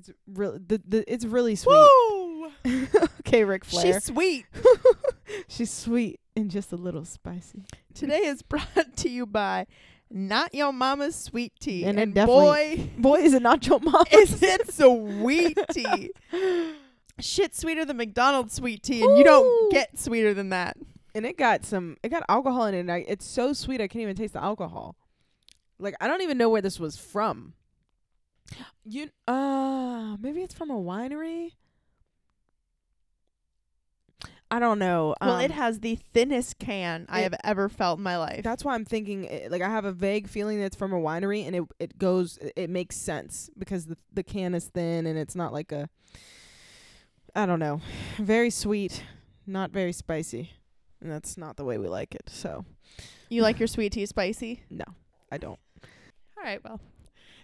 It's really it's really sweet. Woo! Okay, Ric Flair. She's sweet. She's sweet and just a little spicy. Today is brought to you by Not Your Mama's Sweet Tea. And boy, is it not your mama? Is it sweet tea? Shit, sweeter than McDonald's sweet tea, and Ooh. You don't get sweeter than that. And it got alcohol in it. And it's so sweet I can't even taste the alcohol. Like, I don't even know where this was from. Maybe it's from a winery. I don't know. Well, it has the thinnest can I have ever felt in my life. That's why I'm thinking, I have a vague feeling that it's from a winery, and it makes sense because the can is thin and it's not like a, I don't know, very sweet, not very spicy, and that's not the way we like it. So, you like your sweet tea spicy? No, I don't. All right, well.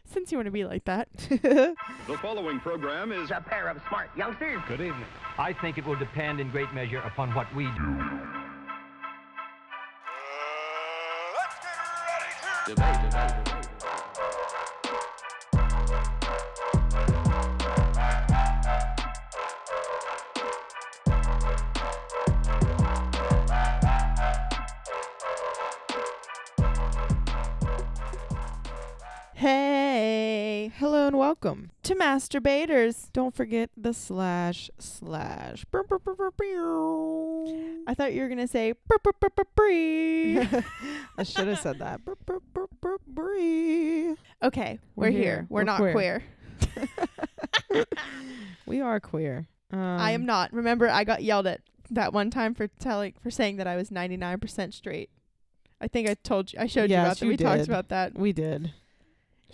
Since you want to be like that. The following program is a pair of smart youngsters. Good evening. I think it will depend in great measure upon what we do. Let's get ready to debate. Hey, hello and welcome to Masturbators. Don't forget the / I thought you were going to say Bree. I should have said that. Okay, we're here. We're not queer. We are queer. I am not. Remember, I got yelled at that one time for saying that I was 99% straight. I think I told you. I showed you about that. We talked about that. We did.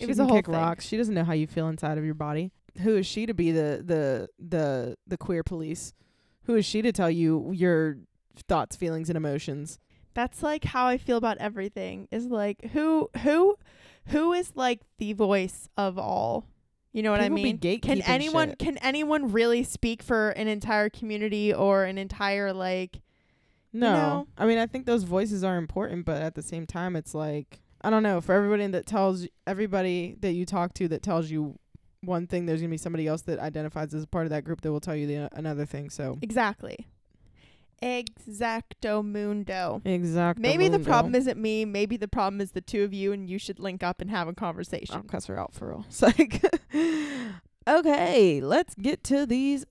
It was a whole thing. Rocks. She doesn't know how you feel inside of your body. Who is she to be the queer police? Who is she to tell you your thoughts, feelings, and emotions? That's like how I feel about everything. Is like who is like the voice of all? You know what I mean? Can anyone really speak for an entire community or an entire like? No, you know? I mean, I think those voices are important, but at the same time, it's like. I don't know. For everybody that you talk to that tells you one thing, there's going to be somebody else that identifies as a part of that group that will tell you another thing. So exactly. Exactomundo. Exactly. Maybe the problem isn't me. Maybe the problem is the two of you, and you should link up and have a conversation. I'll cuss her out for real. It's like, okay, let's get to these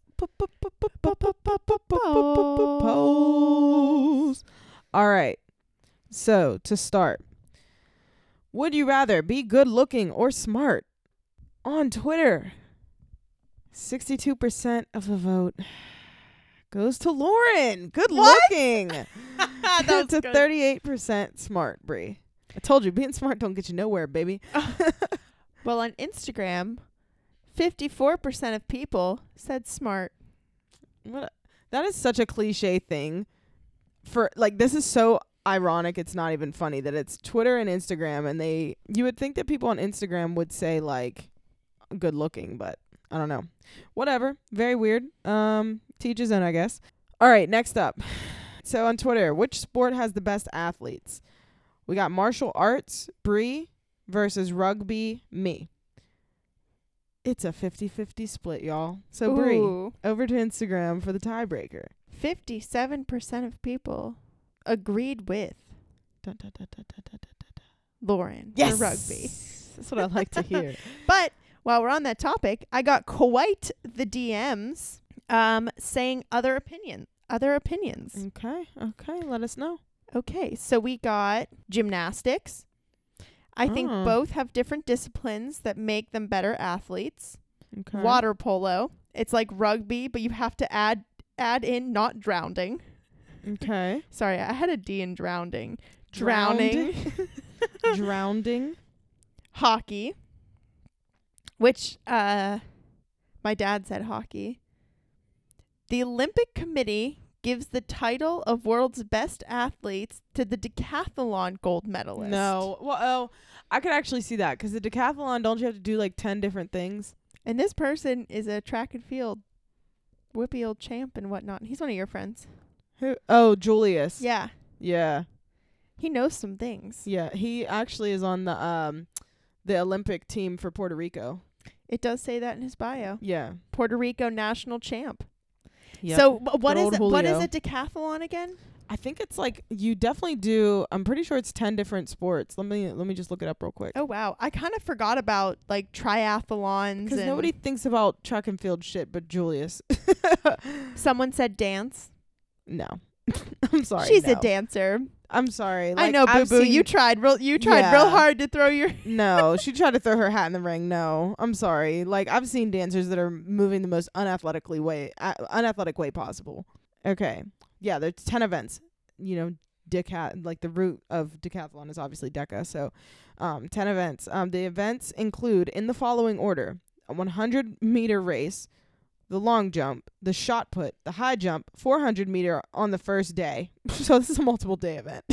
polls. All right. So to start. Would you rather be good looking or smart? On Twitter, 62% of the vote goes to Lauren. Good looking. That's a 38% smart, Bree. I told you, being smart don't get you nowhere, baby. Well, on Instagram, 54% of people said smart. That is such a cliche thing. This is so ironic, it's not even funny that it's Twitter and Instagram, and you would think that people on Instagram would say like good looking, but I don't know, whatever, very weird. Teach his own, I guess. All right, next up. So on Twitter, which sport has the best athletes? We got martial arts, Bree, versus rugby, me. It's a 50-50 split, y'all. So Bree, over to Instagram for the tiebreaker. 57% of people agreed with Lauren. Yes, for rugby. That's what I like to hear. But while we're on that topic, I got quite the DMs saying other opinions. Okay, let us know. Okay, so we got gymnastics. I think both have different disciplines that make them better athletes. Okay. Water polo. It's like rugby, but you have to add in not drowning. Okay. Sorry, I had a D in drowning. Drowning. Hockey. Which, my dad said hockey. The Olympic Committee gives the title of world's best athletes to the decathlon gold medalist. No. Well, I could actually see that, because the decathlon, don't you have to do like 10 different things? And this person is a track and field whippy old champ and whatnot. He's one of your friends. Who? Oh, Julius. Yeah. Yeah. He knows some things. Yeah, he actually is on the Olympic team for Puerto Rico. It does say that in his bio. Yeah. Puerto Rico national champ. Yep. So what is a decathlon again? I think it's like you definitely do. I'm pretty sure it's 10 different sports. Let me just look it up real quick. Oh, wow. I kind of forgot about like triathlons. Because nobody thinks about track and field shit, but Julius. Someone said dance. No. I'm sorry. She's a dancer. I'm sorry. Like, I know, Boo Boo. You tried real hard to throw your. No, she tried to throw her hat in the ring. No, I'm sorry. Like, I've seen dancers that are moving the most unathletic way possible. Okay, yeah, there's 10 events. You know, like the root of decathlon is obviously Deca. So, 10 events. The events include in the following order: a 100-meter race, the long jump, the shot put, the high jump, 400 meter on the first day. So this is a multiple day event.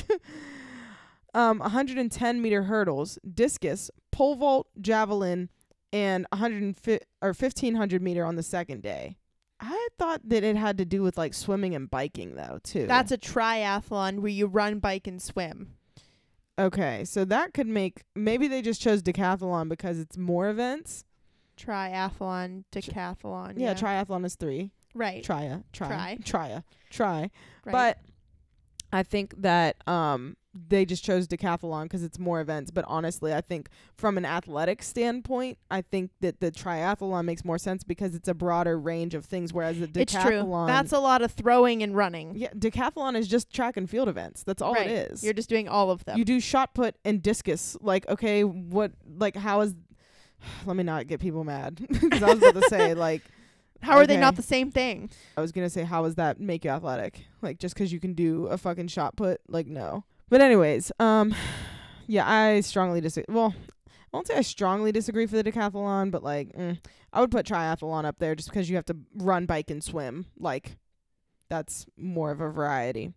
110 meter hurdles, discus, pole vault, javelin, and 1500 meter on the second day. I thought that it had to do with like swimming and biking though too. That's a triathlon where you run, bike, and swim. Okay, so that could make, maybe they just chose decathlon because it's more events. Triathlon, decathlon. Yeah, triathlon is 3. Right. Try. Right. But I think that they just chose decathlon because it's more events. But honestly, I think from an athletic standpoint, I think that the triathlon makes more sense because it's a broader range of things. Whereas the decathlon, it's true. That's a lot of throwing and running. Yeah, decathlon is just track and field events. That's all right. It is. You're just doing all of them. You do shot put and discus. Like, okay, what? Like, how is? Let me not get people mad because I was about to say like, how are they not the same thing? I was gonna say, how does that make you athletic? Like, just because you can do a fucking shot put, like, no. But anyways, yeah, I strongly disagree. Well, I won't say I strongly disagree for the decathlon, but like, I would put triathlon up there just because you have to run, bike, and swim. Like, that's more of a variety.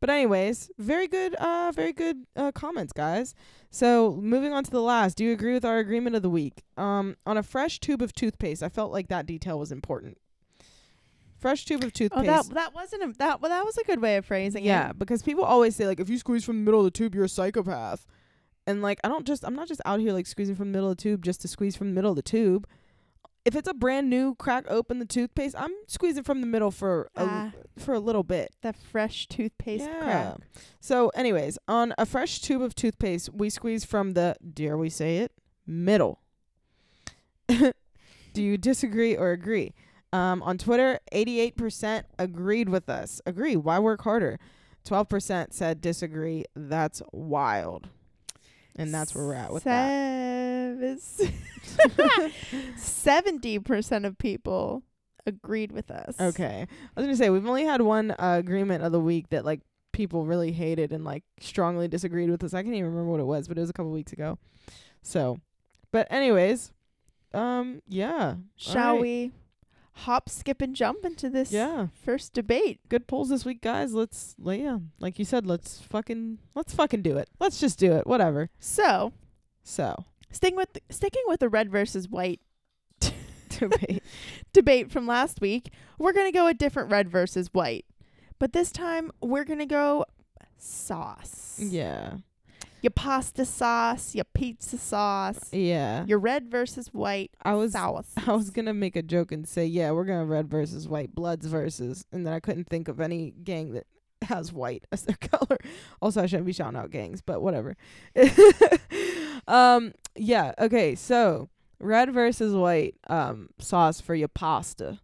But anyways, very good comments, guys. So moving on to the last, do you agree with our agreement of the week? On a fresh tube of toothpaste, I felt like that detail was important. Fresh tube of toothpaste. Oh, that was a good way of phrasing it. Yeah, because people always say like, if you squeeze from the middle of the tube, you're a psychopath. And like, I'm not just out here like squeezing from the middle of the tube just to squeeze from the middle of the tube. If it's a brand new crack open the toothpaste, I'm squeezing from the middle for a little bit. The fresh toothpaste crack. So anyways, on a fresh tube of toothpaste, we squeeze from the, dare we say it, middle. Do you disagree or agree? On Twitter, 88% agreed with us. Agree. Why work harder? 12% said disagree. That's wild. And that's where we're at with that. 70% of people agreed with us. Okay. I was going to say, we've only had one agreement of the week that, like, people really hated and, like, strongly disagreed with us. I can't even remember what it was, but it was a couple weeks ago. So, but anyways, yeah. Shall we hop, skip, and jump into this first debate? Good polls this week, guys. Like you said, let's fucking do it. Let's just do it. Whatever. So sticking with the red versus white debate from last week, we're gonna go a different red versus white, but this time we're gonna go sauce. Yeah. Your pasta sauce, your pizza sauce. Yeah. Your red versus white sauce. I was going to make a joke and say, yeah, we're going to red versus white, bloods versus. And then I couldn't think of any gang that has white as their color. Also, I shouldn't be shouting out gangs, but whatever. Yeah. Okay. So red versus white sauce for your pasta.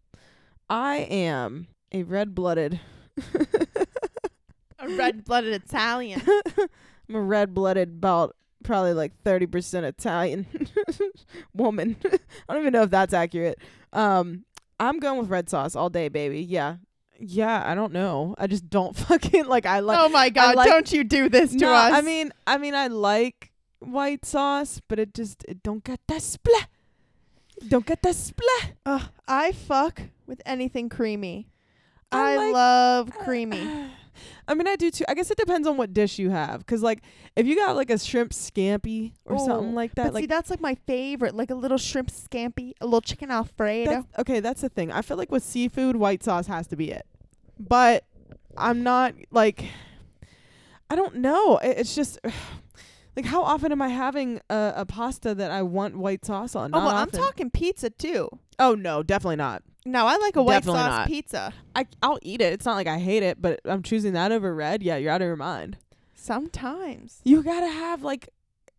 I am a red-blooded. A red-blooded Italian. I'm a red-blooded, about probably like 30% Italian woman. I don't even know if that's accurate. I'm going with red sauce all day, baby. Yeah. Yeah, I don't know. I just don't fucking like, I like. Oh my God, don't you do this to us. I mean, I like white sauce, but it don't get that splat. Don't get that splat. I fuck with anything creamy. I love creamy. I mean, I do too. I guess it depends on what dish you have, because like if you got like a shrimp scampi or something like that, but like, see, that's like my favorite, like a little shrimp scampi, a little chicken alfredo. That's the thing. I feel like with seafood, white sauce has to be it. But I'm not like, I don't know. It's just Like, how often am I having a pasta that I want white sauce on? Not often. I'm talking pizza, too. Oh, no, definitely not. No, I like a white sauce pizza. I'll eat it. It's not like I hate it, but I'm choosing that over red. Yeah, you're out of your mind. Sometimes. You got to have, like,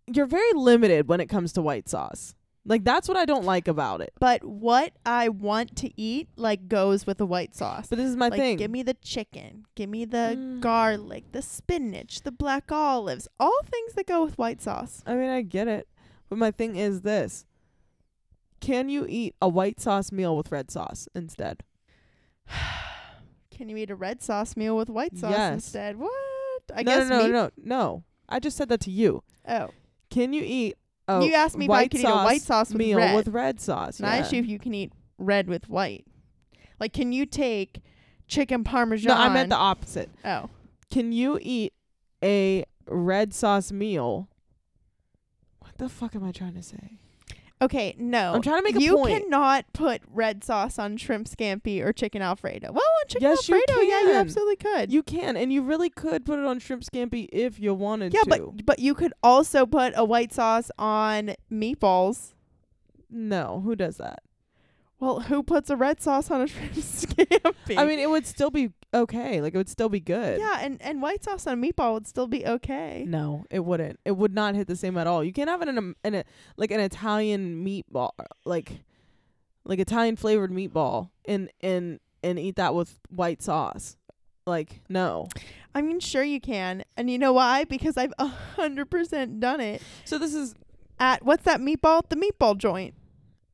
you're very limited when it comes to white sauce. Like, that's what I don't like about it. But what I want to eat, like, goes with the white sauce. But this is my thing. Give me the chicken. Give me the garlic, the spinach, the black olives. All things that go with white sauce. I mean, I get it. But my thing is this. Can you eat a white sauce meal with red sauce instead? Can you eat a red sauce meal with white sauce instead? What? No. I just said that to you. Oh. Can you eat you asked me if I could eat a white sauce meal with red sauce. And I asked you if you can eat red with white. Like, can you take chicken parmesan? No, I meant the opposite. Oh. Can you eat a red sauce meal? What the fuck am I trying to say? Okay, no. I'm trying to make a point. You cannot put red sauce on shrimp scampi or chicken Alfredo. Well, on chicken Alfredo, yeah, you absolutely could. You can, and you really could put it on shrimp scampi if you wanted to. Yeah, but you could also put a white sauce on meatballs. No, who does that? Well, who puts a red sauce on a shrimp scampi? I mean, it would still be okay. Like, it would still be good. Yeah, and white sauce on a meatball would still be okay. No, it wouldn't. It would not hit the same at all. You can't have it in an Italian meatball, like Italian flavored meatball, and eat that with white sauce. Like, no. I mean, sure you can, and you know why? Because I've 100% done it. So this is at what's that meatball? The meatball joint.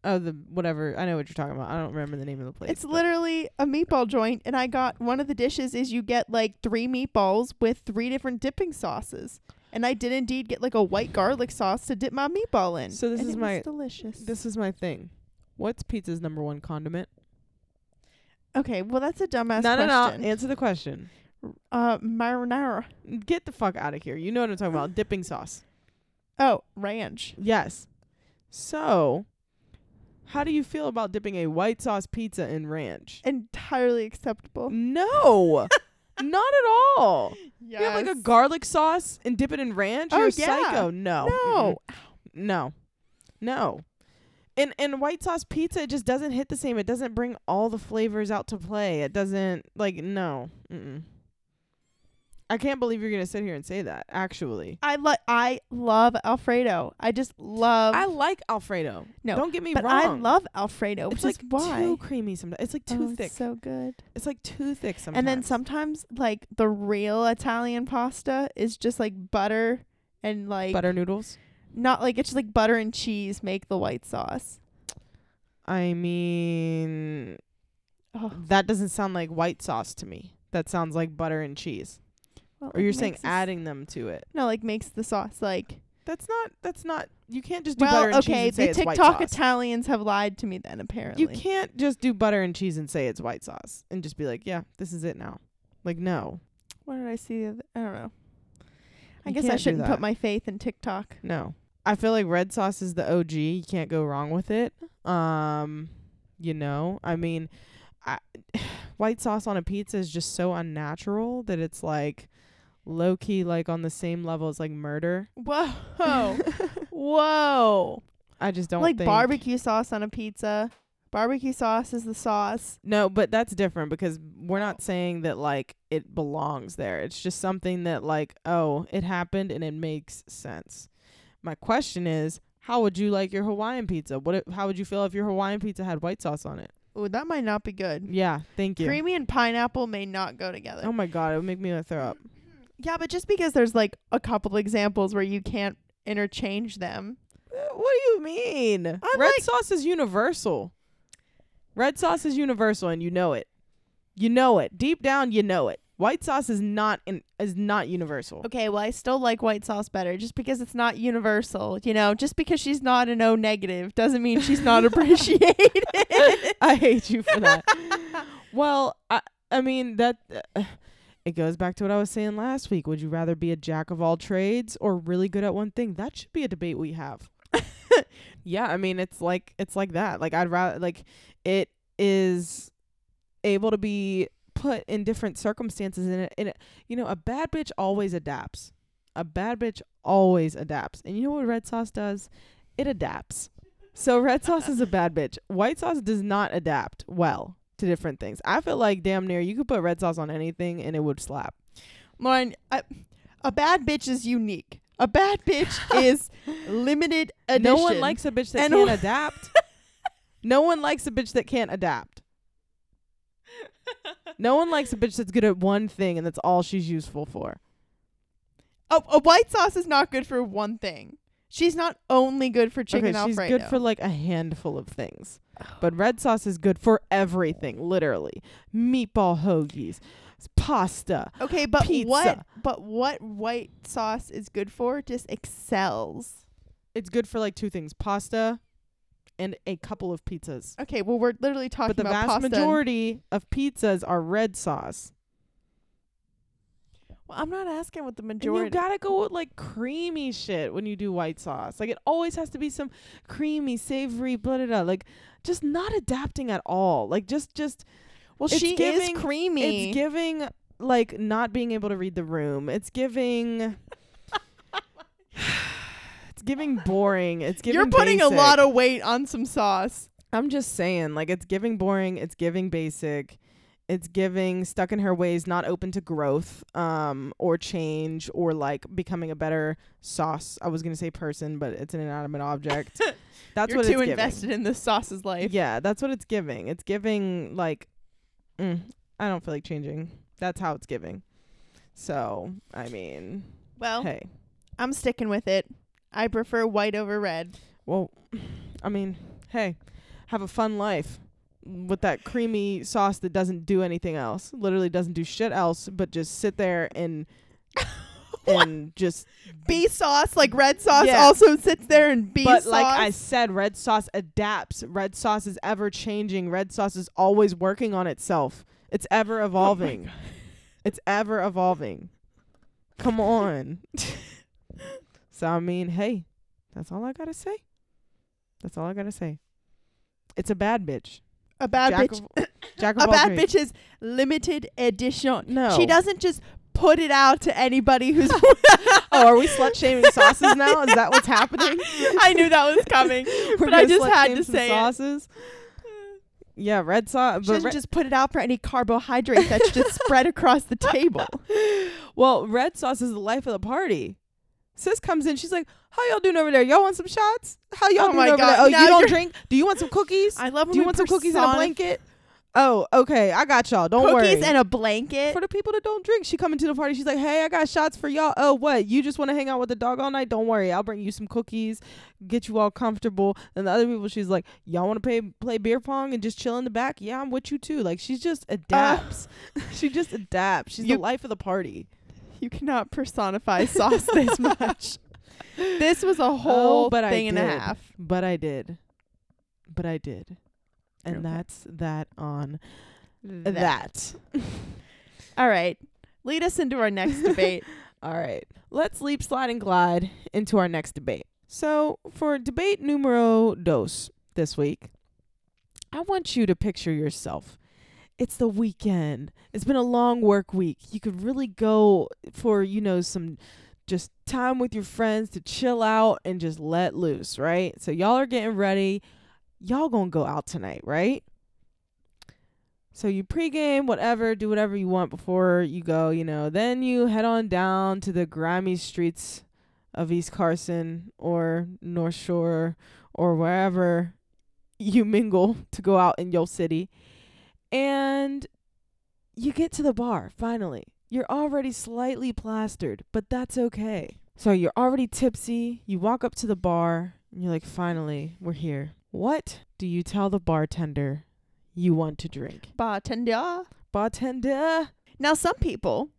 Oh, the whatever. I know what you're talking about. I don't remember the name of the place. It's literally a meatball joint, and I got one of the dishes is you get like 3 meatballs with 3 different dipping sauces. And I did indeed get like a white garlic sauce to dip my meatball in. So it was delicious. This is my thing. What's pizza's number 1 condiment? Okay, well that's a dumbass question. No. Answer the question. Marinara. Get the fuck out of here. You know what I'm talking about. Dipping sauce. Oh, ranch. Yes. So how do you feel about dipping a white sauce pizza in ranch? Entirely acceptable. No, not at all. Yes. You have like a garlic sauce and dip it in ranch? Oh, you're a psycho. No. No. Mm-hmm. No. And white sauce pizza, it just doesn't hit the same. It doesn't bring all the flavors out to play. It doesn't, like, no. Mm-mm. I can't believe you're going to sit here and say that, actually. I love Alfredo. I just love. I like Alfredo. No. Don't get me wrong. I love Alfredo. It's like too creamy sometimes. It's like too thick. It's so good. It's like too thick sometimes. And then sometimes like the real Italian pasta is just like butter and like. Butter noodles? Not like it's just like butter and cheese make the white sauce. I mean, that doesn't sound like white sauce to me. That sounds like butter and cheese. Well, or you're saying adding them to it? No, like makes the sauce like. That's not. You can't just do butter and cheese and say it's white sauce. Well, okay, the TikTok Italians have lied to me then, apparently. You can't just do butter and cheese and say it's white sauce and just be like, yeah, this is it now. Like, no. What did I see? I don't know. I guess I shouldn't put my faith in TikTok. No. I feel like red sauce is the OG. You can't go wrong with it. You know, I mean, white sauce on a pizza is just so unnatural that it's like low key, like on the same level as like murder. Whoa. Whoa. I just don't like barbecue sauce on a pizza. Barbecue sauce is the sauce. No, but that's different because we're not saying that like it belongs there. It's just something that like, oh, it happened and it makes sense. My question is, how would you like your Hawaiian pizza? How would you feel if your Hawaiian pizza had white sauce on it? Oh, that might not be good. Yeah, thank you. Creamy and pineapple may not go together. Oh, my God. It would make me throw up. Yeah, but just because there's, like, a couple examples where you can't interchange them. What do you mean? Red sauce is universal. Red sauce is universal, and you know it. You know it. Deep down, you know it. White sauce is not universal. Okay, well, I still like white sauce better just because it's not universal. You know, just because she's not an O negative doesn't mean she's not appreciated. I hate you for that. Well, I mean, that it goes back to what I was saying last week. Would you rather be a jack of all trades or really good at one thing? That should be a debate we have. Yeah, I mean, it's like that. Like, I'd rather, like, it is able to be put in different circumstances in it. You know, a bad bitch always adapts. A bad bitch always adapts. And you know what red sauce does? It adapts. So red sauce is a bad bitch. White sauce does not adapt well to different things. I feel like damn near you could put red sauce on anything and it would slap. Lauren, a bad bitch is unique. A bad bitch is limited edition. No one likes a bitch that can't adapt. No one likes a bitch that can't adapt. No one likes a bitch that's good at one thing and that's all she's useful for. A white sauce is not good for one thing. She's not only good for chicken Alfredo. She's good for like a handful of things. But red sauce is good for everything, literally. Meatball hoagies, pasta, okay, but pizza. What white sauce is good for just excels. It's good for like two things, pasta and a couple of pizzas. Okay, well we're literally talking about pasta. But the vast majority of pizzas are red sauce. Well, I'm not asking what the majority... And you gotta go with, like, creamy shit when you do white sauce. Like, it always has to be some creamy, savory, blah-da-da. Like, just not adapting at all. Like, just... Well, she is creamy. It's giving, like, not being able to read the room. It's giving... It's giving boring. It's giving You're putting basic. A lot of weight on some sauce. I'm just saying. Like, it's giving boring. It's giving basic. It's giving stuck in her ways, not open to growth or change or like becoming a better sauce. I was going to say person, but it's an inanimate object. That's You're what it's giving. You're too invested in this sauce's life. Yeah, that's what it's giving. It's giving like, I don't feel like changing. That's how it's giving. So, I mean. Well, hey. I'm sticking with it. I prefer white over red. Well, I mean, hey, have a fun life. With that creamy sauce that doesn't do anything else, literally doesn't do shit else, but just sit there and just be sauce like red sauce also sits there and be sauce. But like I said, red sauce adapts. Red sauce is ever changing. Red sauce is always working on itself. It's ever evolving. Oh it's ever evolving. Come on. So I mean, hey, that's all I gotta say. That's all I gotta say. It's a bad bitch. A bad bitch. A bad bitch is limited edition. No. She doesn't just put it out to anybody who's... Oh, are we slut-shaming sauces now? Is that what's happening? I knew that was coming, but I just had to say sauces. Yeah, red sauce. She doesn't just put it out for any carbohydrate that's just spread across the table. Well, red sauce is the life of the party. Sis comes in. She's like, how y'all doing over there? Y'all want some shots? How y'all doing over there? Oh, you don't drink? Do you want some cookies? I love when Do you want some cookies and a blanket? Oh, okay. I got y'all. Don't worry. Cookies and a blanket? For the people that don't drink. She coming to the party. She's like, hey, I got shots for y'all. Oh, what? You just want to hang out with the dog all night? Don't worry. I'll bring you some cookies, get you all comfortable. And the other people, she's like, y'all want to play beer pong and just chill in the back? Yeah, I'm with you too. Like, she just adapts. She just adapts. She's the life of the party. You cannot personify sauce this much. This was a whole thing and a half. But I did. And that's that on that. All right. Lead us into our next debate. All right. Let's leap, slide, and glide into our next debate. So for debate numero dos this week, I want you to picture yourself. It's the weekend. It's been a long work week. You could really go for, some just time with your friends to chill out and just let loose, right? So y'all are getting ready. Y'all gonna go out tonight, right? So you pregame, whatever, do whatever you want before you go, Then you head on down to the grimy streets of East Carson or North Shore or wherever you mingle to go out in your city. And you get to the bar, finally. You're already slightly plastered, but that's okay. So you're already tipsy. You walk up to the bar, and you're like, finally, we're here. What do you tell the bartender you want to drink? Bartender. Now, some people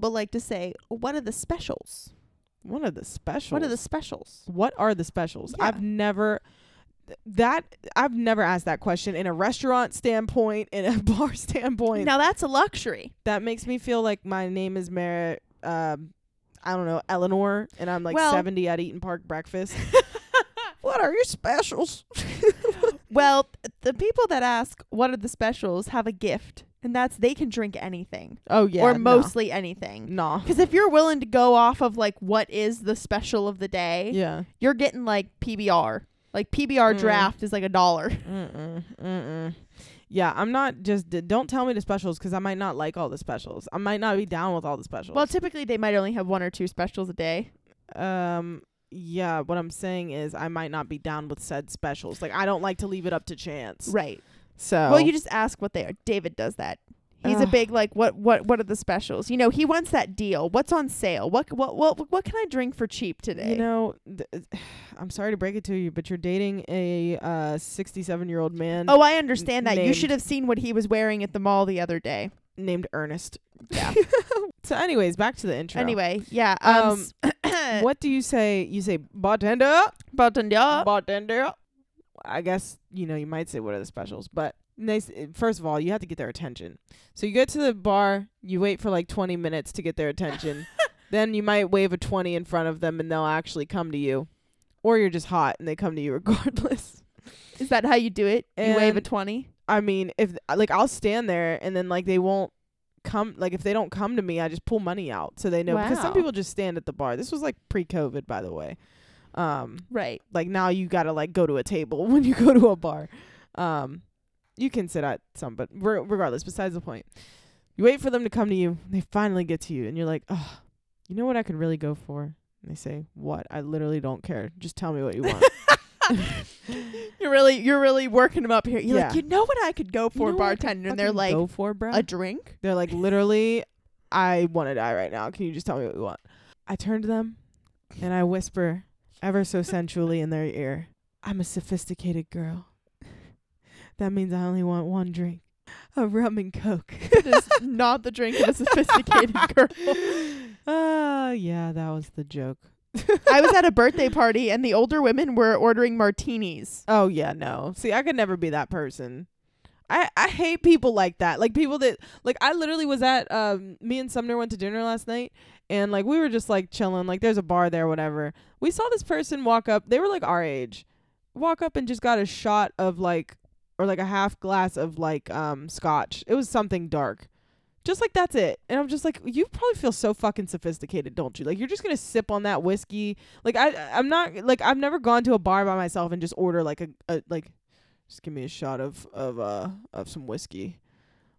like to say, what are the specials? What are the specials? Yeah. I've never asked that question in a restaurant standpoint, in a bar standpoint. Now that's a luxury. That makes me feel like my name is Merritt, I don't know, Eleanor, and I'm like 70 at Eaton Park breakfast. What are your specials? Well, the people that ask, what are the specials, have a gift And that's, they can drink anything. Oh, yeah. Or mostly anything. Nah. Because if you're willing to go off of, like, what is the special of the day, yeah, you're getting, like, PBR. Like, PBR draft is, like, $1. Mm-mm. Mm-mm. Yeah, I'm not just... Don't tell me the specials, because I might not like all the specials. I might not be down with all the specials. Well, typically, they might only have 1 or 2 specials a day. Yeah, what I'm saying is I might not be down with said specials. Like, I don't like to leave it up to chance. Right. So, well, you just ask what they are. David does that. He's a big, like, what are the specials? You know, he wants that deal. What's on sale? What can I drink for cheap today? You know, I'm sorry to break it to you, but you're dating a 67-year-old man. Oh, I understand that. You should have seen what he was wearing at the mall the other day. Named Ernest. Yeah. So anyways, back to the intro. Anyway, yeah. What do you say? You say, bartender? Bartender? Bartender? I guess, you know, you might say what are the specials, but first of all, you have to get their attention. So you go to the bar, you wait for like 20 minutes to get their attention. Then you might wave a 20 in front of them and they'll actually come to you, or you're just hot and they come to you regardless. Is that how you do it? And you wave a 20? I mean, if like I'll stand there and then like they won't come, like if they don't come to me, I just pull money out so they know. Wow. Because some people just stand at the bar. This was like pre-COVID, by the way. Right. Like now you gotta like go to a table when you go to a bar. You can sit at some, but regardless, besides the point, you wait for them to come to you. They finally get to you and you're like, oh, you know what I could really go for? And they say, what? I literally don't care. Just tell me what you want. You're really working them up here. You're like, you know what I could go for, you know, bartender? And they're like, go for, bro? A drink? They're like, literally, I want to die right now. Can you just tell me what you want? I turn to them and I whisper, ever so sensually in their ear, I'm a sophisticated girl. That means I only want one drink. A rum and coke. That is not the drink of a sophisticated girl. Yeah, that was the joke. I was at a birthday party and the older women were ordering martinis. Oh, yeah, no. See, I could never be that person. I hate people like that. Like people that, like, I literally was at, me and Sumner went to dinner last night. And, like, we were just, like, chilling. Like, there's a bar there, whatever. We saw this person walk up. They were, like, our age. Walk up and just got a shot of, like, or, like, a half glass of, like, scotch. It was something dark. Just, like, that's it. And I'm just, like, you probably feel so fucking sophisticated, don't you? Like, you're just going to sip on that whiskey. Like, I'm not, like, I've never gone to a bar by myself and just order, like, a like, just give me a shot of some whiskey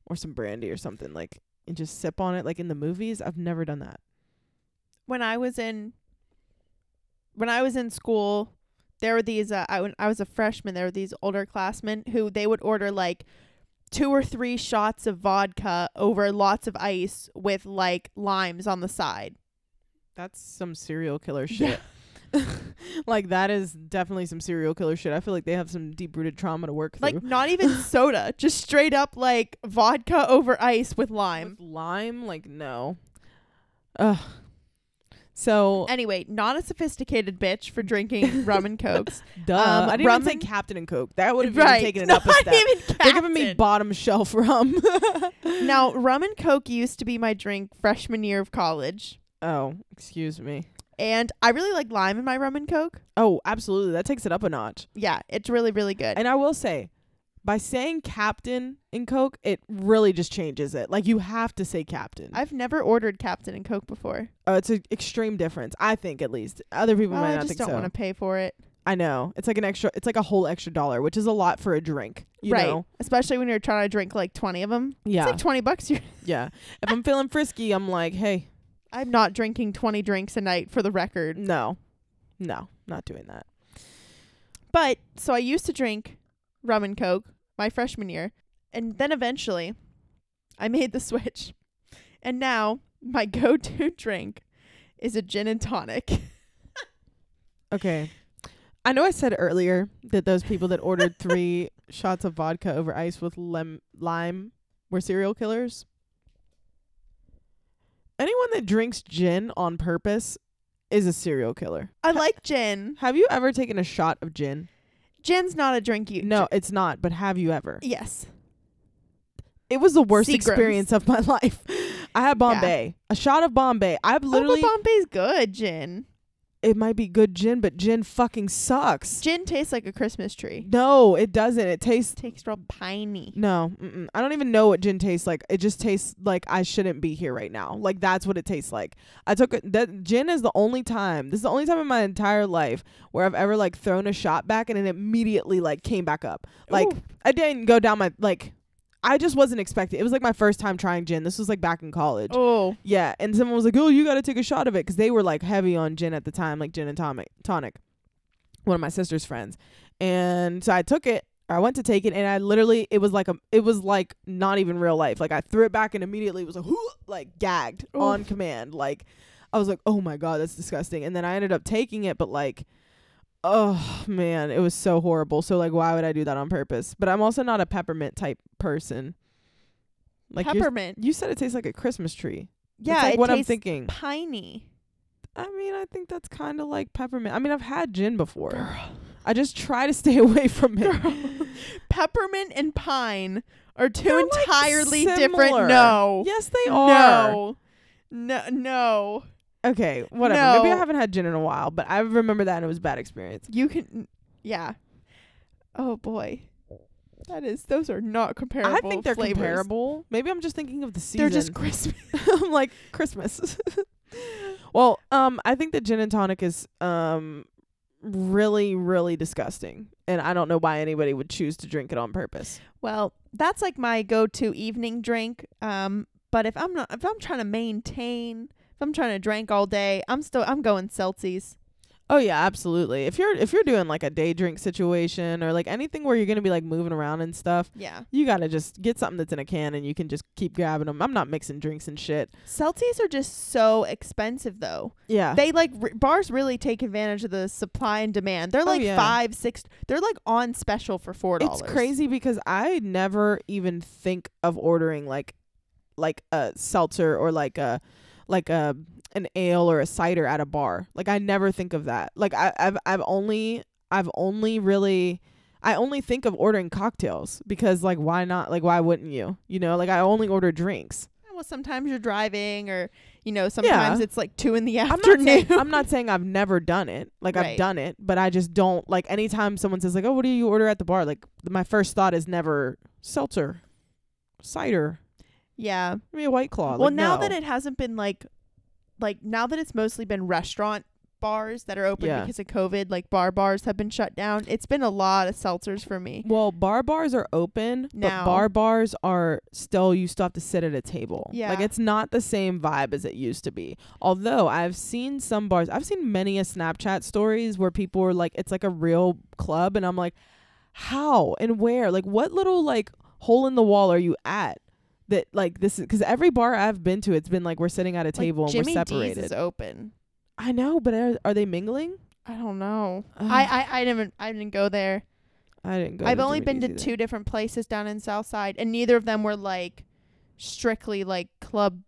or some brandy or something, like, and just sip on it. Like, in the movies, I've never done that. When I was in school, there were these, when I was a freshman, there were these older classmen who they would order like 2 or 3 shots of vodka over lots of ice with like limes on the side. That's some serial killer shit. Yeah. Like that is definitely some serial killer shit. I feel like they have some deep-rooted trauma to work through. Like not even soda, just straight up like vodka over ice with lime. With lime? Like no. Ugh. So anyway, not a sophisticated bitch for drinking rum and cokes. Duh. I didn't even say Captain and Coke. That would have right. Even taken it up a step. They're giving me bottom shelf rum. Now, rum and Coke used to be my drink freshman year of college. Oh, excuse me. And I really like lime in my rum and Coke. Oh, absolutely. That takes it up a notch. Yeah, it's really, really good. And I will say, by saying Captain and Coke, it really just changes it. Like, you have to say Captain. I've never ordered Captain and Coke before. Oh, it's an extreme difference, I think, at least. Other people might not think so. I just don't want to pay for it. I know. It's like an extra, it's like a whole extra $1, which is a lot for a drink. You right. Know? Especially when you're trying to drink, like, 20 of them. Yeah. It's like $20. Yeah. If I'm feeling frisky, I'm like, hey. I'm not drinking 20 drinks a night for the record. No. Not doing that. But, so I used to drink rum and Coke my freshman year, and then eventually I made the switch, and now my go-to drink is a gin and tonic. Okay, I know I said earlier that those people that ordered 3 shots of vodka over ice with lime were serial killers. Anyone that drinks gin on purpose is a serial killer. I like gin. Have you ever taken a shot of gin? Gin's not a drink you... No, it's not, but have you ever? Yes. It was the worst experience of my life. I had Bombay. Yeah. A shot of Bombay. I've literally... Oh, but Bombay's good, gin. it might be good gin, but gin fucking sucks. Gin tastes like a Christmas tree. No, it doesn't. It tastes real piney. No. Mm-mm. I don't even know what gin tastes like. It just tastes like I shouldn't be here right now. Like, that's what it tastes like. Gin is the only time. This is the only time in my entire life where I've ever, like, thrown a shot back and it immediately, like, came back up. Like, ooh. I didn't go down my, like... I just wasn't expecting. It was like my first time trying gin. This was like back in college. Oh. Yeah. And someone was like, oh, you got to take a shot of it. Because they were like heavy on gin at the time, like gin and tonic. One of my sister's friends. And so I took it. I went to take it. And I literally, it was like not even real life. Like I threw it back and immediately was like, whoo, like gagged oof. On command. Like I was like, oh my God, that's disgusting. And then I ended up taking it. But like, oh man, it was so horrible. So like, why would I do that on purpose? But I'm also not a peppermint type person. Like peppermint, you said it tastes like a Christmas tree. Yeah, it's like it what tastes I'm thinking. Piney. I mean, I think that's kind of like peppermint. I mean, I've had gin before. Girl. I just try to stay away from it. Girl. Peppermint and pine are two they're entirely like different. No. Yes, they are. No. Okay, whatever. No. Maybe I haven't had gin in a while, but I remember that and it was a bad experience. You can, yeah. Oh boy, those are not comparable. I think they're flavors. Comparable. Maybe I'm just thinking of the season. They're just Christmas. I'm like Christmas. Well, I think that gin and tonic is really, really disgusting, and I don't know why anybody would choose to drink it on purpose. Well, that's like my go-to evening drink. But if I'm trying to drink all day, I'm going seltzies. Oh yeah, absolutely. If you're doing like a day drink situation or like anything where you're going to be like moving around and stuff, yeah, you got to just get something that's in a can and you can just keep grabbing them. I'm not mixing drinks and shit. Seltzies are just so expensive though. Yeah. They like bars really take advantage of the supply and demand. They're like $5, $6. They're like on special for $4. It's crazy because I never even think of ordering like a seltzer or like an ale or a cider at a bar. Like I never think of that. Like I only think of ordering cocktails because like why not? Like why wouldn't you? You know, like I only order drinks. Well, sometimes you're driving or you know, sometimes it's like 2 p.m. I'm not saying I've never done it. Like right. I've done it, but I just don't like anytime someone says like, "Oh, what do you order at the bar?" Like my first thought is never seltzer, cider. Yeah. I mean, a White Claw. Well, like, now that it hasn't been like now that it's mostly been restaurant bars that are open because of COVID, like bars have been shut down. It's been a lot of seltzers for me. Well, bars are open now, but bars are still, you still have to sit at a table. Yeah. Like it's not the same vibe as it used to be. Although I've seen some bars, I've seen many a Snapchat stories where people are like, it's like a real club. And I'm like, how and where? Like what little like hole in the wall are you at? That like this is because every bar I've been to, it's been like we're sitting at a table like and Jimmy we're separated. D's is open. I know, but are they mingling? I don't know. I didn't go there. I didn't go. I've only been to 2 different places down in Southside, and neither of them were like strictly like club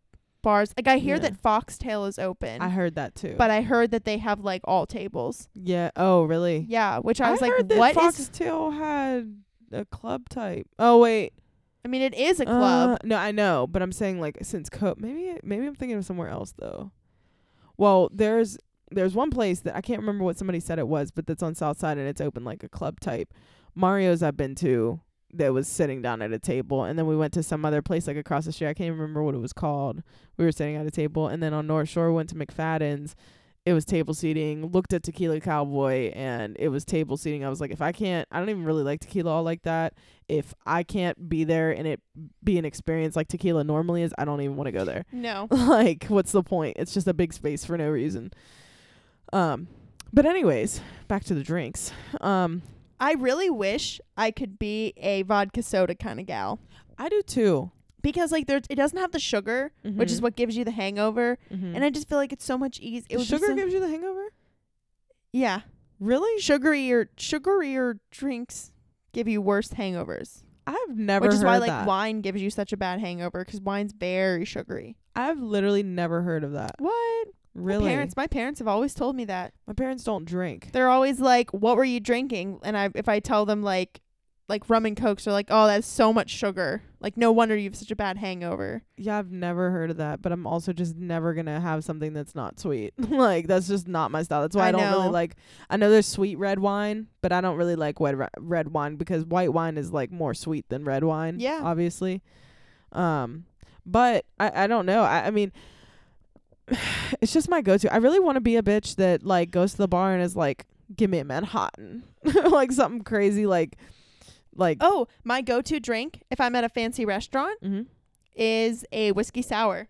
bars. Like I hear that Foxtail is open. I heard that too. But I heard that they have like all tables. Yeah. Oh, really? Yeah. Which I was like, heard that what Foxtail had a club type. Oh wait. I mean, it is a club. No, I know, but I'm saying like since maybe I'm thinking of somewhere else though. Well, there's one place that I can't remember what somebody said it was, but that's on Southside and it's open like a club type. Mario's I've been to that was sitting down at a table, and then we went to some other place like across the street. I can't remember what it was called. We were sitting at a table, and then on North Shore we went to McFadden's. It was table seating. Looked at Tequila Cowboy and it was table seating. I was like, I don't even really like tequila all like that. If I can't be there and it be an experience like tequila normally is, I don't even want to go there. No. Like, what's the point? It's just a big space for no reason. But anyways, back to the drinks. I really wish I could be a vodka soda kind of gal. I do too. Because like it doesn't have the sugar, which is what gives you the hangover, and I just feel like it's so much easier. Sugar gives you the hangover? Yeah, really. Sugarier drinks give you worse hangovers. I've never heard that. Which is why like wine gives you such a bad hangover because wine's very sugary. I've literally never heard of that. What? Really? My parents have always told me that. My parents don't drink. They're always like, "What were you drinking?" And if I tell them like. like rum and cokes are like, oh, that's so much sugar. Like, no wonder you have such a bad hangover. Yeah, I've never heard of that, but I'm also just never going to have something that's not sweet. Like, that's just not my style. That's why I don't really like, I know there's sweet red wine, but I don't really like red wine because white wine is like more sweet than red wine. Yeah. Obviously. But I don't know. I mean, it's just my go-to. I really want to be a bitch that like goes to the bar and is like, give me a Manhattan. Like something crazy like oh, my go-to drink if I'm at a fancy restaurant is a whiskey sour.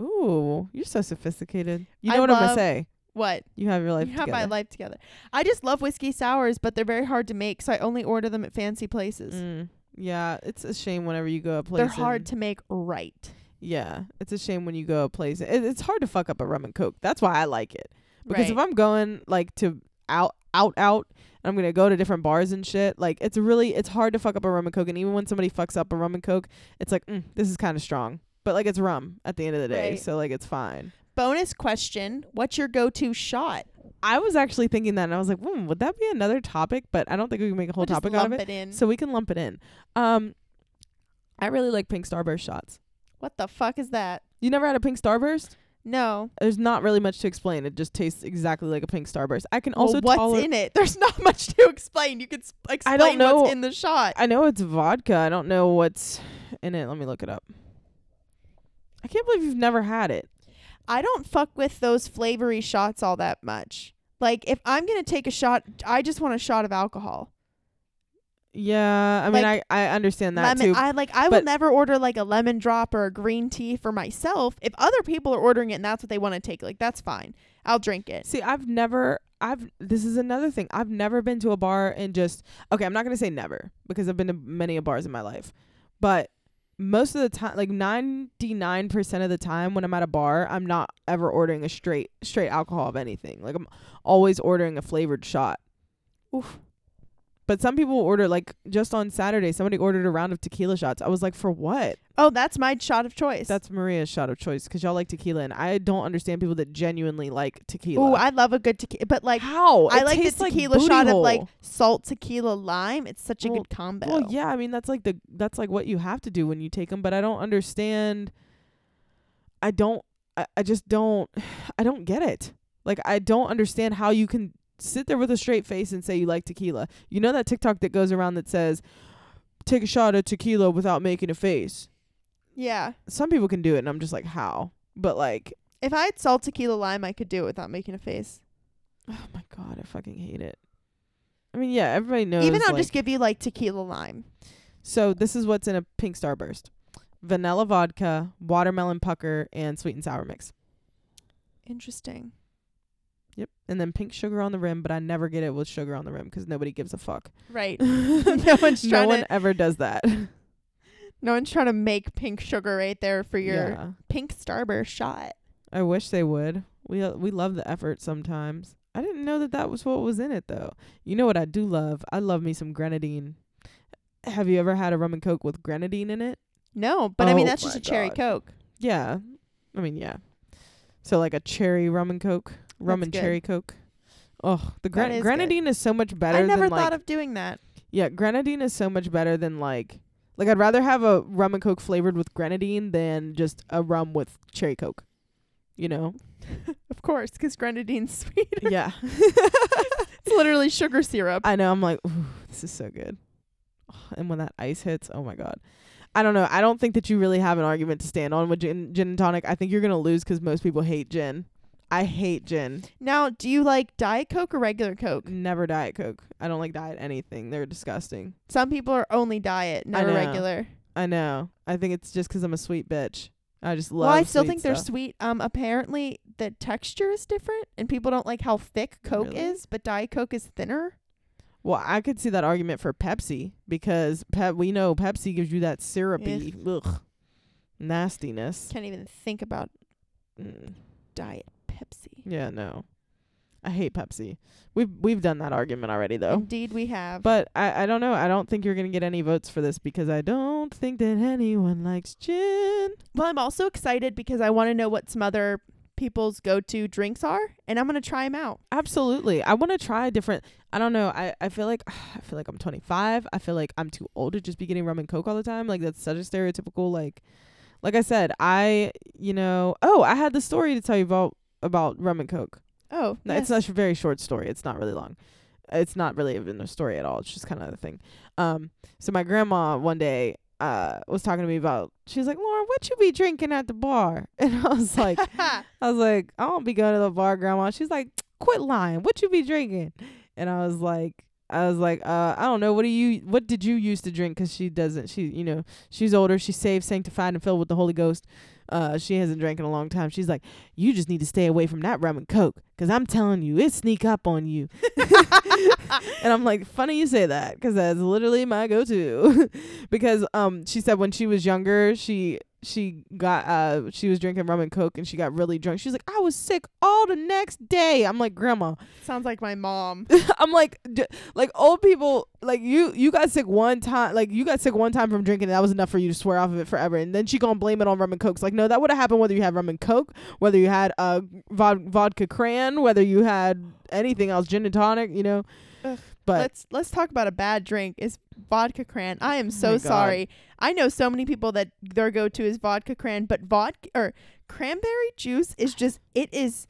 Ooh, you're so sophisticated. You know what I'm gonna say. What? You have your life together. You have my life together. I just love whiskey sours, but they're very hard to make, so I only order them at fancy places. Yeah, it's a shame whenever you go a place. They're hard to make right. Yeah, it's a shame when you go a place. It's hard to fuck up a rum and coke. That's why I like it. Because if I'm going like to out and I'm gonna go to different bars and shit, like it's hard to fuck up a rum and coke. And even when somebody fucks up a rum and coke, it's like this is kind of strong, but like it's rum at the end of the day, so like it's fine. Bonus question: what's your go-to shot? I was actually thinking that, and I was like, would that be another topic? But I don't think we can make a whole topic out of it, so we can lump it in. I really like pink starburst shots. What the fuck is that? You never had a pink starburst? No. There's not really much to explain. It just tastes exactly like a pink starburst. I can also what's in it? There's not much to explain. You can explain I don't know. What's in the shot. I know it's vodka. I don't know what's in it. Let me look it up. I can't believe you've never had it. I don't fuck with those flavory shots all that much. Like, if I'm going to take a shot, I just want a shot of alcohol. Yeah, I mean, like, I understand that lemon, too. I will never order like a lemon drop or a green tea for myself. If other people are ordering it and that's what they want to take, like that's fine. I'll drink it. See, this is another thing. I've never been to a bar and I'm not gonna say never because I've been to many bars in my life, but most of the time, like 99% of the time when I'm at a bar, I'm not ever ordering a straight alcohol of anything. Like I'm always ordering a flavored shot. Oof. But some people order, like, just on Saturday, somebody ordered a round of tequila shots. I was like, for what? Oh, that's my shot of choice. That's Maria's shot of choice because y'all like tequila, and I don't understand people that genuinely like tequila. Oh, I love a good tequila. But, like, how? I like the tequila like shot hole. Of, like, salt, tequila, lime. It's such a good combo. Well, yeah. I mean, that's what you have to do when you take them. But I don't understand. I don't get it. Like, I don't understand how you can sit there with a straight face and say you like tequila. You know that TikTok that goes around that says, take a shot of tequila without making a face? Yeah. Some people can do it, and I'm just like, how? But, like, if I had salt, tequila, lime, I could do it without making a face. Oh, my God. I fucking hate it. I mean, yeah, everybody knows. Even I'll just give you, like, tequila lime. So this is what's in a pink starburst. Vanilla vodka, watermelon pucker, and sweet and sour mix. Interesting. Yep. And then pink sugar on the rim, but I never get it with sugar on the rim because nobody gives a fuck. Right. No one ever does that. No one's trying to make pink sugar right there for your pink starburst shot. I wish they would. We love the effort sometimes. I didn't know that was what was in it, though. You know what I do love? I love me some grenadine. Have you ever had a rum and coke with grenadine in it? No, but I mean, that's just a cherry coke. Yeah. I mean, yeah. So like a cherry rum and coke. Rum and cherry coke. Oh, the grenadine is so much better. I never thought of doing that. Yeah, grenadine is so much better than like I'd rather have a rum and coke flavored with grenadine than just a rum with cherry coke. You know? Of course, because grenadine's sweet. Yeah. It's literally sugar syrup. I know. I'm like, ooh, this is so good. Oh, and when that ice hits, oh my God. I don't know. I don't think that you really have an argument to stand on with gin and tonic. I think you're going to lose because most people hate gin. I hate gin. Now, do you like Diet Coke or regular Coke? Never Diet Coke. I don't like Diet anything. They're disgusting. Some people are only Diet, never regular. I know. I think it's just because I'm a sweet bitch. I just love I still think they're sweet. Apparently, the texture is different, and people don't like how thick Coke is, but Diet Coke is thinner. Well, I could see that argument for Pepsi because we know Pepsi gives you that syrupy nastiness. Can't even think about Diet Pepsi. Yeah, no. I hate Pepsi. We've done that argument already, though. Indeed, we have. But I don't know. I don't think you're going to get any votes for this because I don't think that anyone likes gin. Well, I'm also excited because I want to know what some other people's go-to drinks are, and I'm going to try them out. Absolutely. I want to try different. I don't know. I feel like I'm 25. I feel like I'm too old to just be getting rum and Coke all the time. Like, that's such a stereotypical, like I said, I had the story to tell you about rum and Coke. Oh, no, yes. It's a very short story. It's not really long. It's not really even a story at all. It's just kind of a thing. So my grandma one day was talking to me about, she's like, "Lauren, what you be drinking at the bar?" And I was like, "I don't be going to the bar, Grandma." She's like, "Quit lying. What you be drinking?" And I was like, "I don't know. What did you used to drink?" Because she doesn't. She, you know, she's older. She's saved, sanctified, and filled with the Holy Ghost. She hasn't drank in a long time. She's like, "You just need to stay away from that rum and Coke, because I'm telling you, it sneak up on you." And I'm like, funny you say that, because that's literally my go-to. Because she said when she was younger, she was drinking rum and Coke, and she got really drunk. She's like, "I was sick all the next day." I'm like, "Grandma, sounds like my mom." I'm like, like old people, like you got sick one time, from drinking, and that was enough for you to swear off of it forever. And then she gonna blame it on rum and Coke. It's like, no, that would have happened whether you had rum and Coke, whether you had vodka cran, whether you had anything else, gin and tonic, you know. Ugh. But let's talk about a bad drink. It's vodka cran. I am so sorry. I know so many people that their go-to is vodka cran, but vodka or cranberry juice is just, it makes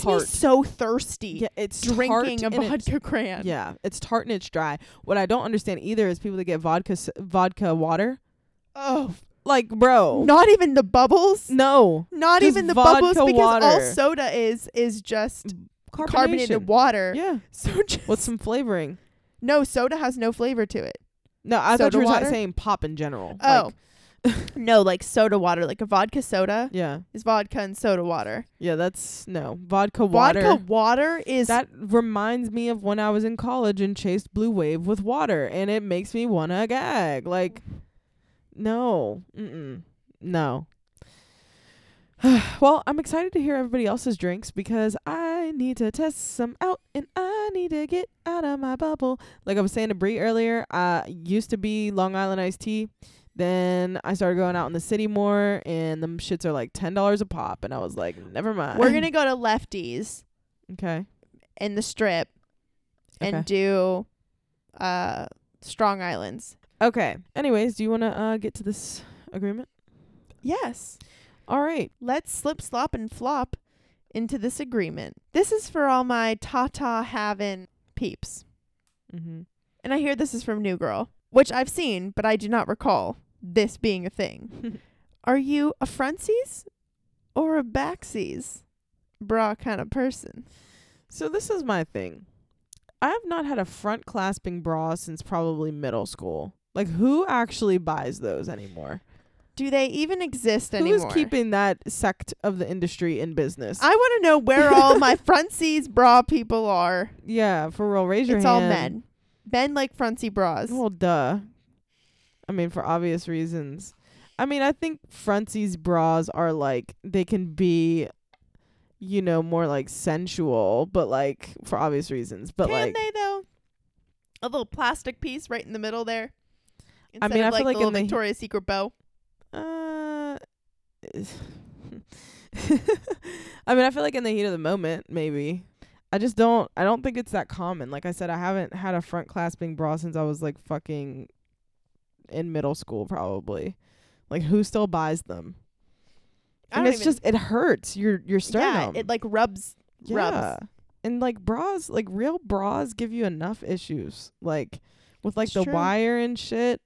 tart. Me so thirsty. Yeah, it's drinking a vodka cran. Yeah, it's tart and it's dry. What I don't understand either is people that get vodka water. Oh. Like, bro, not even the bubbles. No, not even the bubbles, because water. All soda is just carbonated water. Yeah. So just what's some flavoring? No, soda has no flavor to it. No, I thought you were saying pop in general. Oh. Like no, like soda water, like a vodka soda. Yeah. Is vodka and soda water. Yeah, that's no. Vodka water is, that reminds me of when I was in college and chased Blue Wave with water, and it makes me wanna gag. Like, no. No. Well, I'm excited to hear everybody else's drinks, because I need to test some out, and I need to get out of my bubble. Like I was saying to Bree earlier, I used to be Long Island iced tea. Then I started going out in the city more, and them shits are like $10 a pop. And I was like, never mind. We're going to go to Lefty's. Okay. In the strip. Okay. And do Strong Islands. Okay. Anyways, do you want to get to this agreement? Yes. All right, let's slip, slop, and flop into this agreement. This is for all my ta-ta having peeps. Mm-hmm. And I hear this is from New Girl, which I've seen, but I do not recall this being a thing. Are you a frontsies or a backsies bra kind of person? So this is my thing. I have not had a front clasping bra since probably middle school. Like, who actually buys those anymore? Do they even exist anymore? Who's keeping that sect of the industry in business? I want to know where all my frontsies bra people are. Yeah, for real. Raise your hand. It's all men. Men like frontsy bras. Well, duh. I mean, for obvious reasons. I mean, I think frontsies bras are like, they can be, you know, more like sensual, but like for obvious reasons. But can like, they though? A little plastic piece right in the middle there. Instead, I mean, of, I feel like the little Victoria's Secret bow. I mean, I feel like in the heat of the moment, maybe. I don't think it's that common. Like I said, I haven't had a front clasping bra since I was like fucking in middle school, probably. Like, who still buys them? And it's just, it hurts your sternum. Yeah, it like rubs. Yeah. Rubs. And like bras, like real bras give you enough issues. Like with like the wire and shit.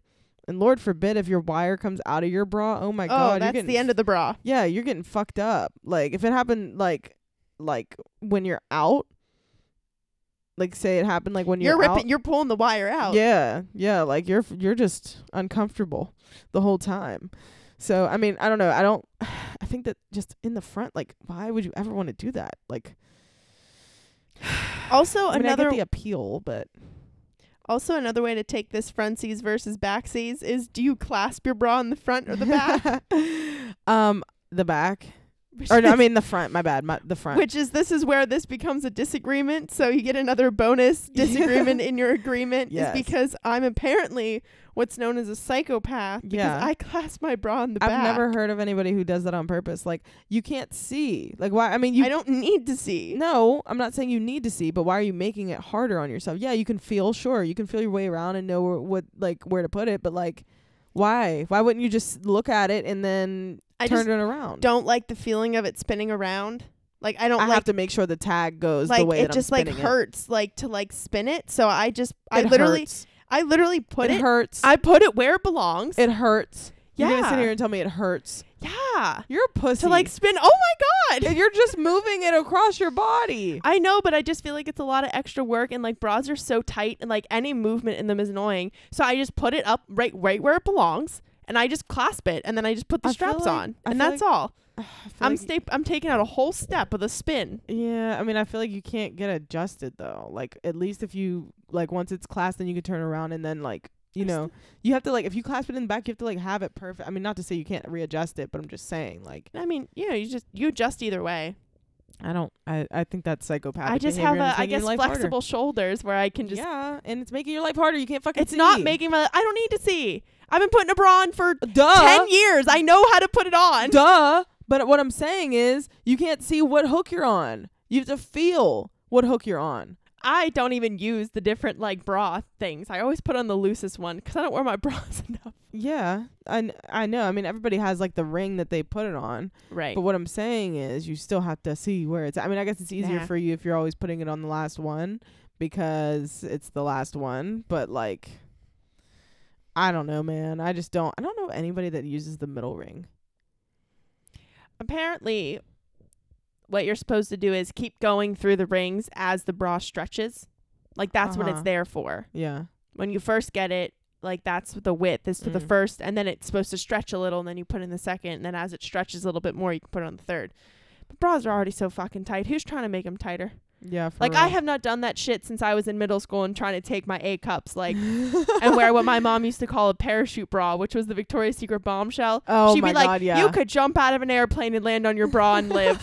And Lord forbid if your wire comes out of your bra, oh my god, that's the end of the bra. Yeah, you're getting fucked up. Like if it happened like when you're out, like say it happened like when you're ripping, you're pulling the wire out. Yeah, yeah, like you're just uncomfortable the whole time. So I mean, I don't know. I think that just in the front, like why would you ever want to do that? Like also I mean, another I get the appeal, but. Also, another way to take this frontsies versus backsies is, do you clasp your bra in the front or the back? The back. Or I mean the front, my bad, the front. Which is, this is where this becomes a disagreement. So you get another bonus disagreement in your agreement. Yes. Is because I'm apparently what's known as a psychopath because I clasp my bra in the back. I've never heard of anybody who does that on purpose. Like, you can't see. Like, why? I mean, I don't need to see. No, I'm not saying you need to see, but why are you making it harder on yourself? Yeah, you can feel, sure. You can feel your way around and know what, like, where to put it. But like, why? Why wouldn't you just look at it and then turn it around? Don't like the feeling of it spinning around. Like, I don't. I have to make sure the tag goes the way that I'm spinning it. It just like hurts, like to like spin it. So I literally put it. It hurts. I put it where it belongs. It hurts. Yeah. You're gonna sit here and tell me it hurts. Yeah. You're a pussy. To like spin. Oh my God. And you're just moving it across your body. I know, but I just feel like it's a lot of extra work, and like bras are so tight, and like any movement in them is annoying. So I just put it up right where it belongs. And I just clasp it, and then I just put the straps on, and that's all. I'm taking out a whole step with a spin. Yeah, I mean, I feel like you can't get adjusted though. Like, at least if you like, once it's clasped, then you can turn around, and then like, you know, you have to like, if you clasp it in the back, you have to like have it perfect. I mean, not to say you can't readjust it, but I'm just saying like. I mean, yeah, you adjust either way. I think that's psychopathic. I just have flexible shoulders where I can just. Yeah, and it's making your life harder. You can't fucking see. It's not making my. I don't need to see. I've been putting a bra on for 10 years. I know how to put it on. Duh. But what I'm saying is you can't see what hook you're on. You have to feel what hook you're on. I don't even use the different like bra things. I always put on the loosest one because I don't wear my bras enough. Yeah, I know. I mean, everybody has like the ring that they put it on. Right. But what I'm saying is you still have to see where it's at. I mean, I guess it's easier for you if you're always putting it on the last one because it's the last one. But like, I don't know, man. I don't know anybody that uses the middle ring. Apparently, what you're supposed to do is keep going through the rings as the bra stretches. Like, that's what it's there for. Yeah. When you first get it, like, that's the width is to the first, and then it's supposed to stretch a little, and then you put in the second, and then as it stretches a little bit more, you can put it on the third. But bras are already so fucking tight. Who's trying to make them tighter? Yeah, for like real. I have not done that shit since I was in middle school and trying to take my A cups, like, and wear what my mom used to call a parachute bra, which was the Victoria's Secret bombshell. Oh, she'd my be like, God, yeah. You could jump out of an airplane and land on your bra and live.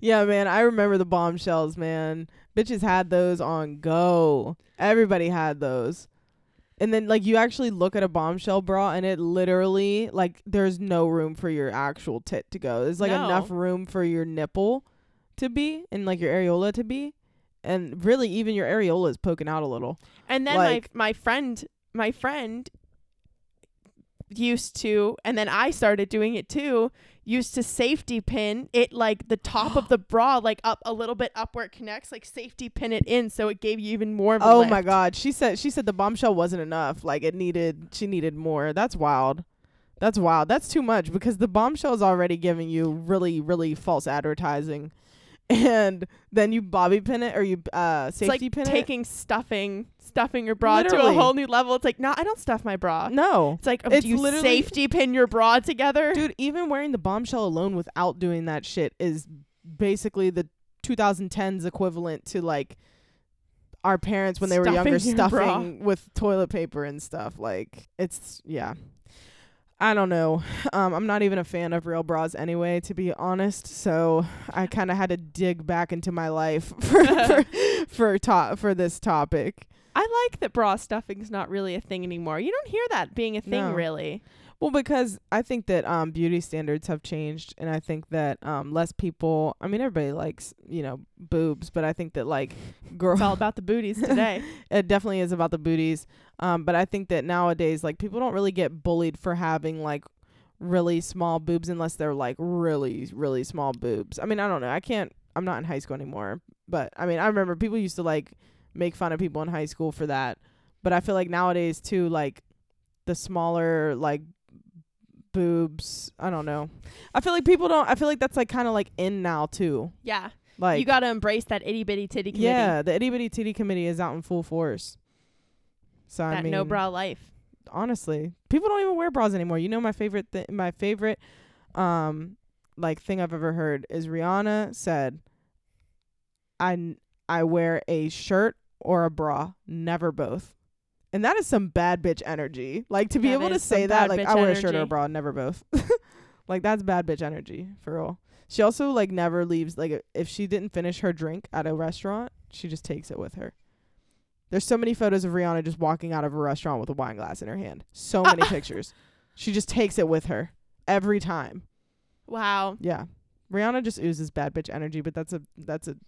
Yeah, man, I remember the bombshells, man. Bitches had those on go. Everybody had those. And then, like, you actually look at a bombshell bra, and it literally, like, there's no room for your actual tit to go. There's like enough room for your nipple to be, and like your areola to be, and really even your areola is poking out a little. And then like, my friend used to, and then I started doing it too, used to safety pin it, like the top of the bra, like up a little bit up where it connects, like safety pin it in so it gave you even more of a lift. My God, she said the bombshell wasn't enough, like she needed more. That's wild. That's too much, because the bombshell is already giving you really, really false advertising. And then you bobby pin it, or you safety pin it. It's like taking stuffing your bra literally to a whole new level. It's like, no, I don't stuff my bra. No. It's like, do you safety pin your bra together? Dude, even wearing the bombshell alone without doing that shit is basically the 2010s equivalent to like our parents when they were younger stuffing with toilet paper and stuff. Like, it's, yeah. I don't know. I'm not even a fan of real bras anyway, to be honest. So I kind of had to dig back into my life for this topic. I like that bra stuffing's not really a thing anymore. You don't hear that being a thing, really. Well, because I think that beauty standards have changed, and I think that less people. I mean, everybody likes, you know, boobs, but I think that like girls. It's all about the booties today. It definitely is about the booties. But I think that nowadays, like, people don't really get bullied for having like really small boobs unless they're like really, really small boobs. I mean, I don't know. I'm not in high school anymore, but I mean, I remember people used to like make fun of people in high school for that. But I feel like nowadays too, like the smaller like boobs, I don't know, I feel like people don't, I feel like that's like kind of like in now too. Yeah, like you gotta embrace that itty bitty titty committee. Yeah, the itty bitty titty committee is out in full force. So that, I mean, no bra life, honestly. People don't even wear bras anymore. You know, my favorite like thing I've ever heard is Rihanna said, I wear a shirt or a bra, never both. And that is some bad bitch energy. Like, to be able to say that, like, I wear a shirt or a bra, never both. Like, that's bad bitch energy, for real. She also like never leaves. Like if she didn't finish her drink at a restaurant, she just takes it with her. There's so many photos of Rihanna just walking out of a restaurant with a wine glass in her hand. So many pictures. She just takes it with her every time. Wow. Yeah. Rihanna just oozes bad bitch energy, but that's a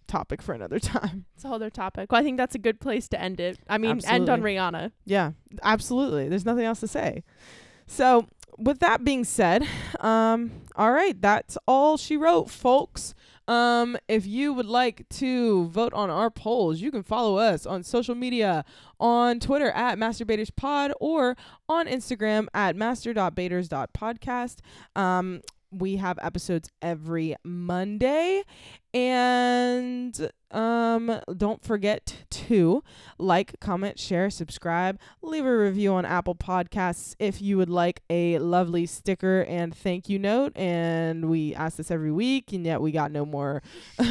topic for another time. It's a whole other topic. Well, I think that's a good place to end it. I mean, absolutely. End on Rihanna. Yeah, absolutely. There's nothing else to say. So with that being said, all right, that's all she wrote, folks. If you would like to vote on our polls, you can follow us on social media, on Twitter at masturbatorspod or on Instagram at master.baters.podcast. We have episodes every Monday, and don't forget to like, comment, share, subscribe, leave a review on Apple Podcasts if you would like a lovely sticker and thank you note. And we ask this every week, and yet we got no more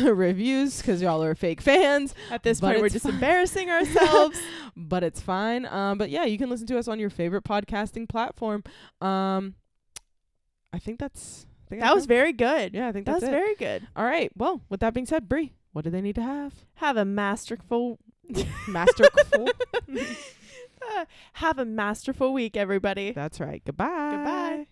reviews because y'all are fake fans. At this point, we're just embarrassing ourselves, but it's fine. But yeah, you can listen to us on your favorite podcasting platform. I think that's... That was very good. Yeah, I think that's it. That was very good. All right. Well, with that being said, Bree, what do they need to have? Have a masterful... Masterful? Have a masterful week, everybody. That's right. Goodbye. Goodbye.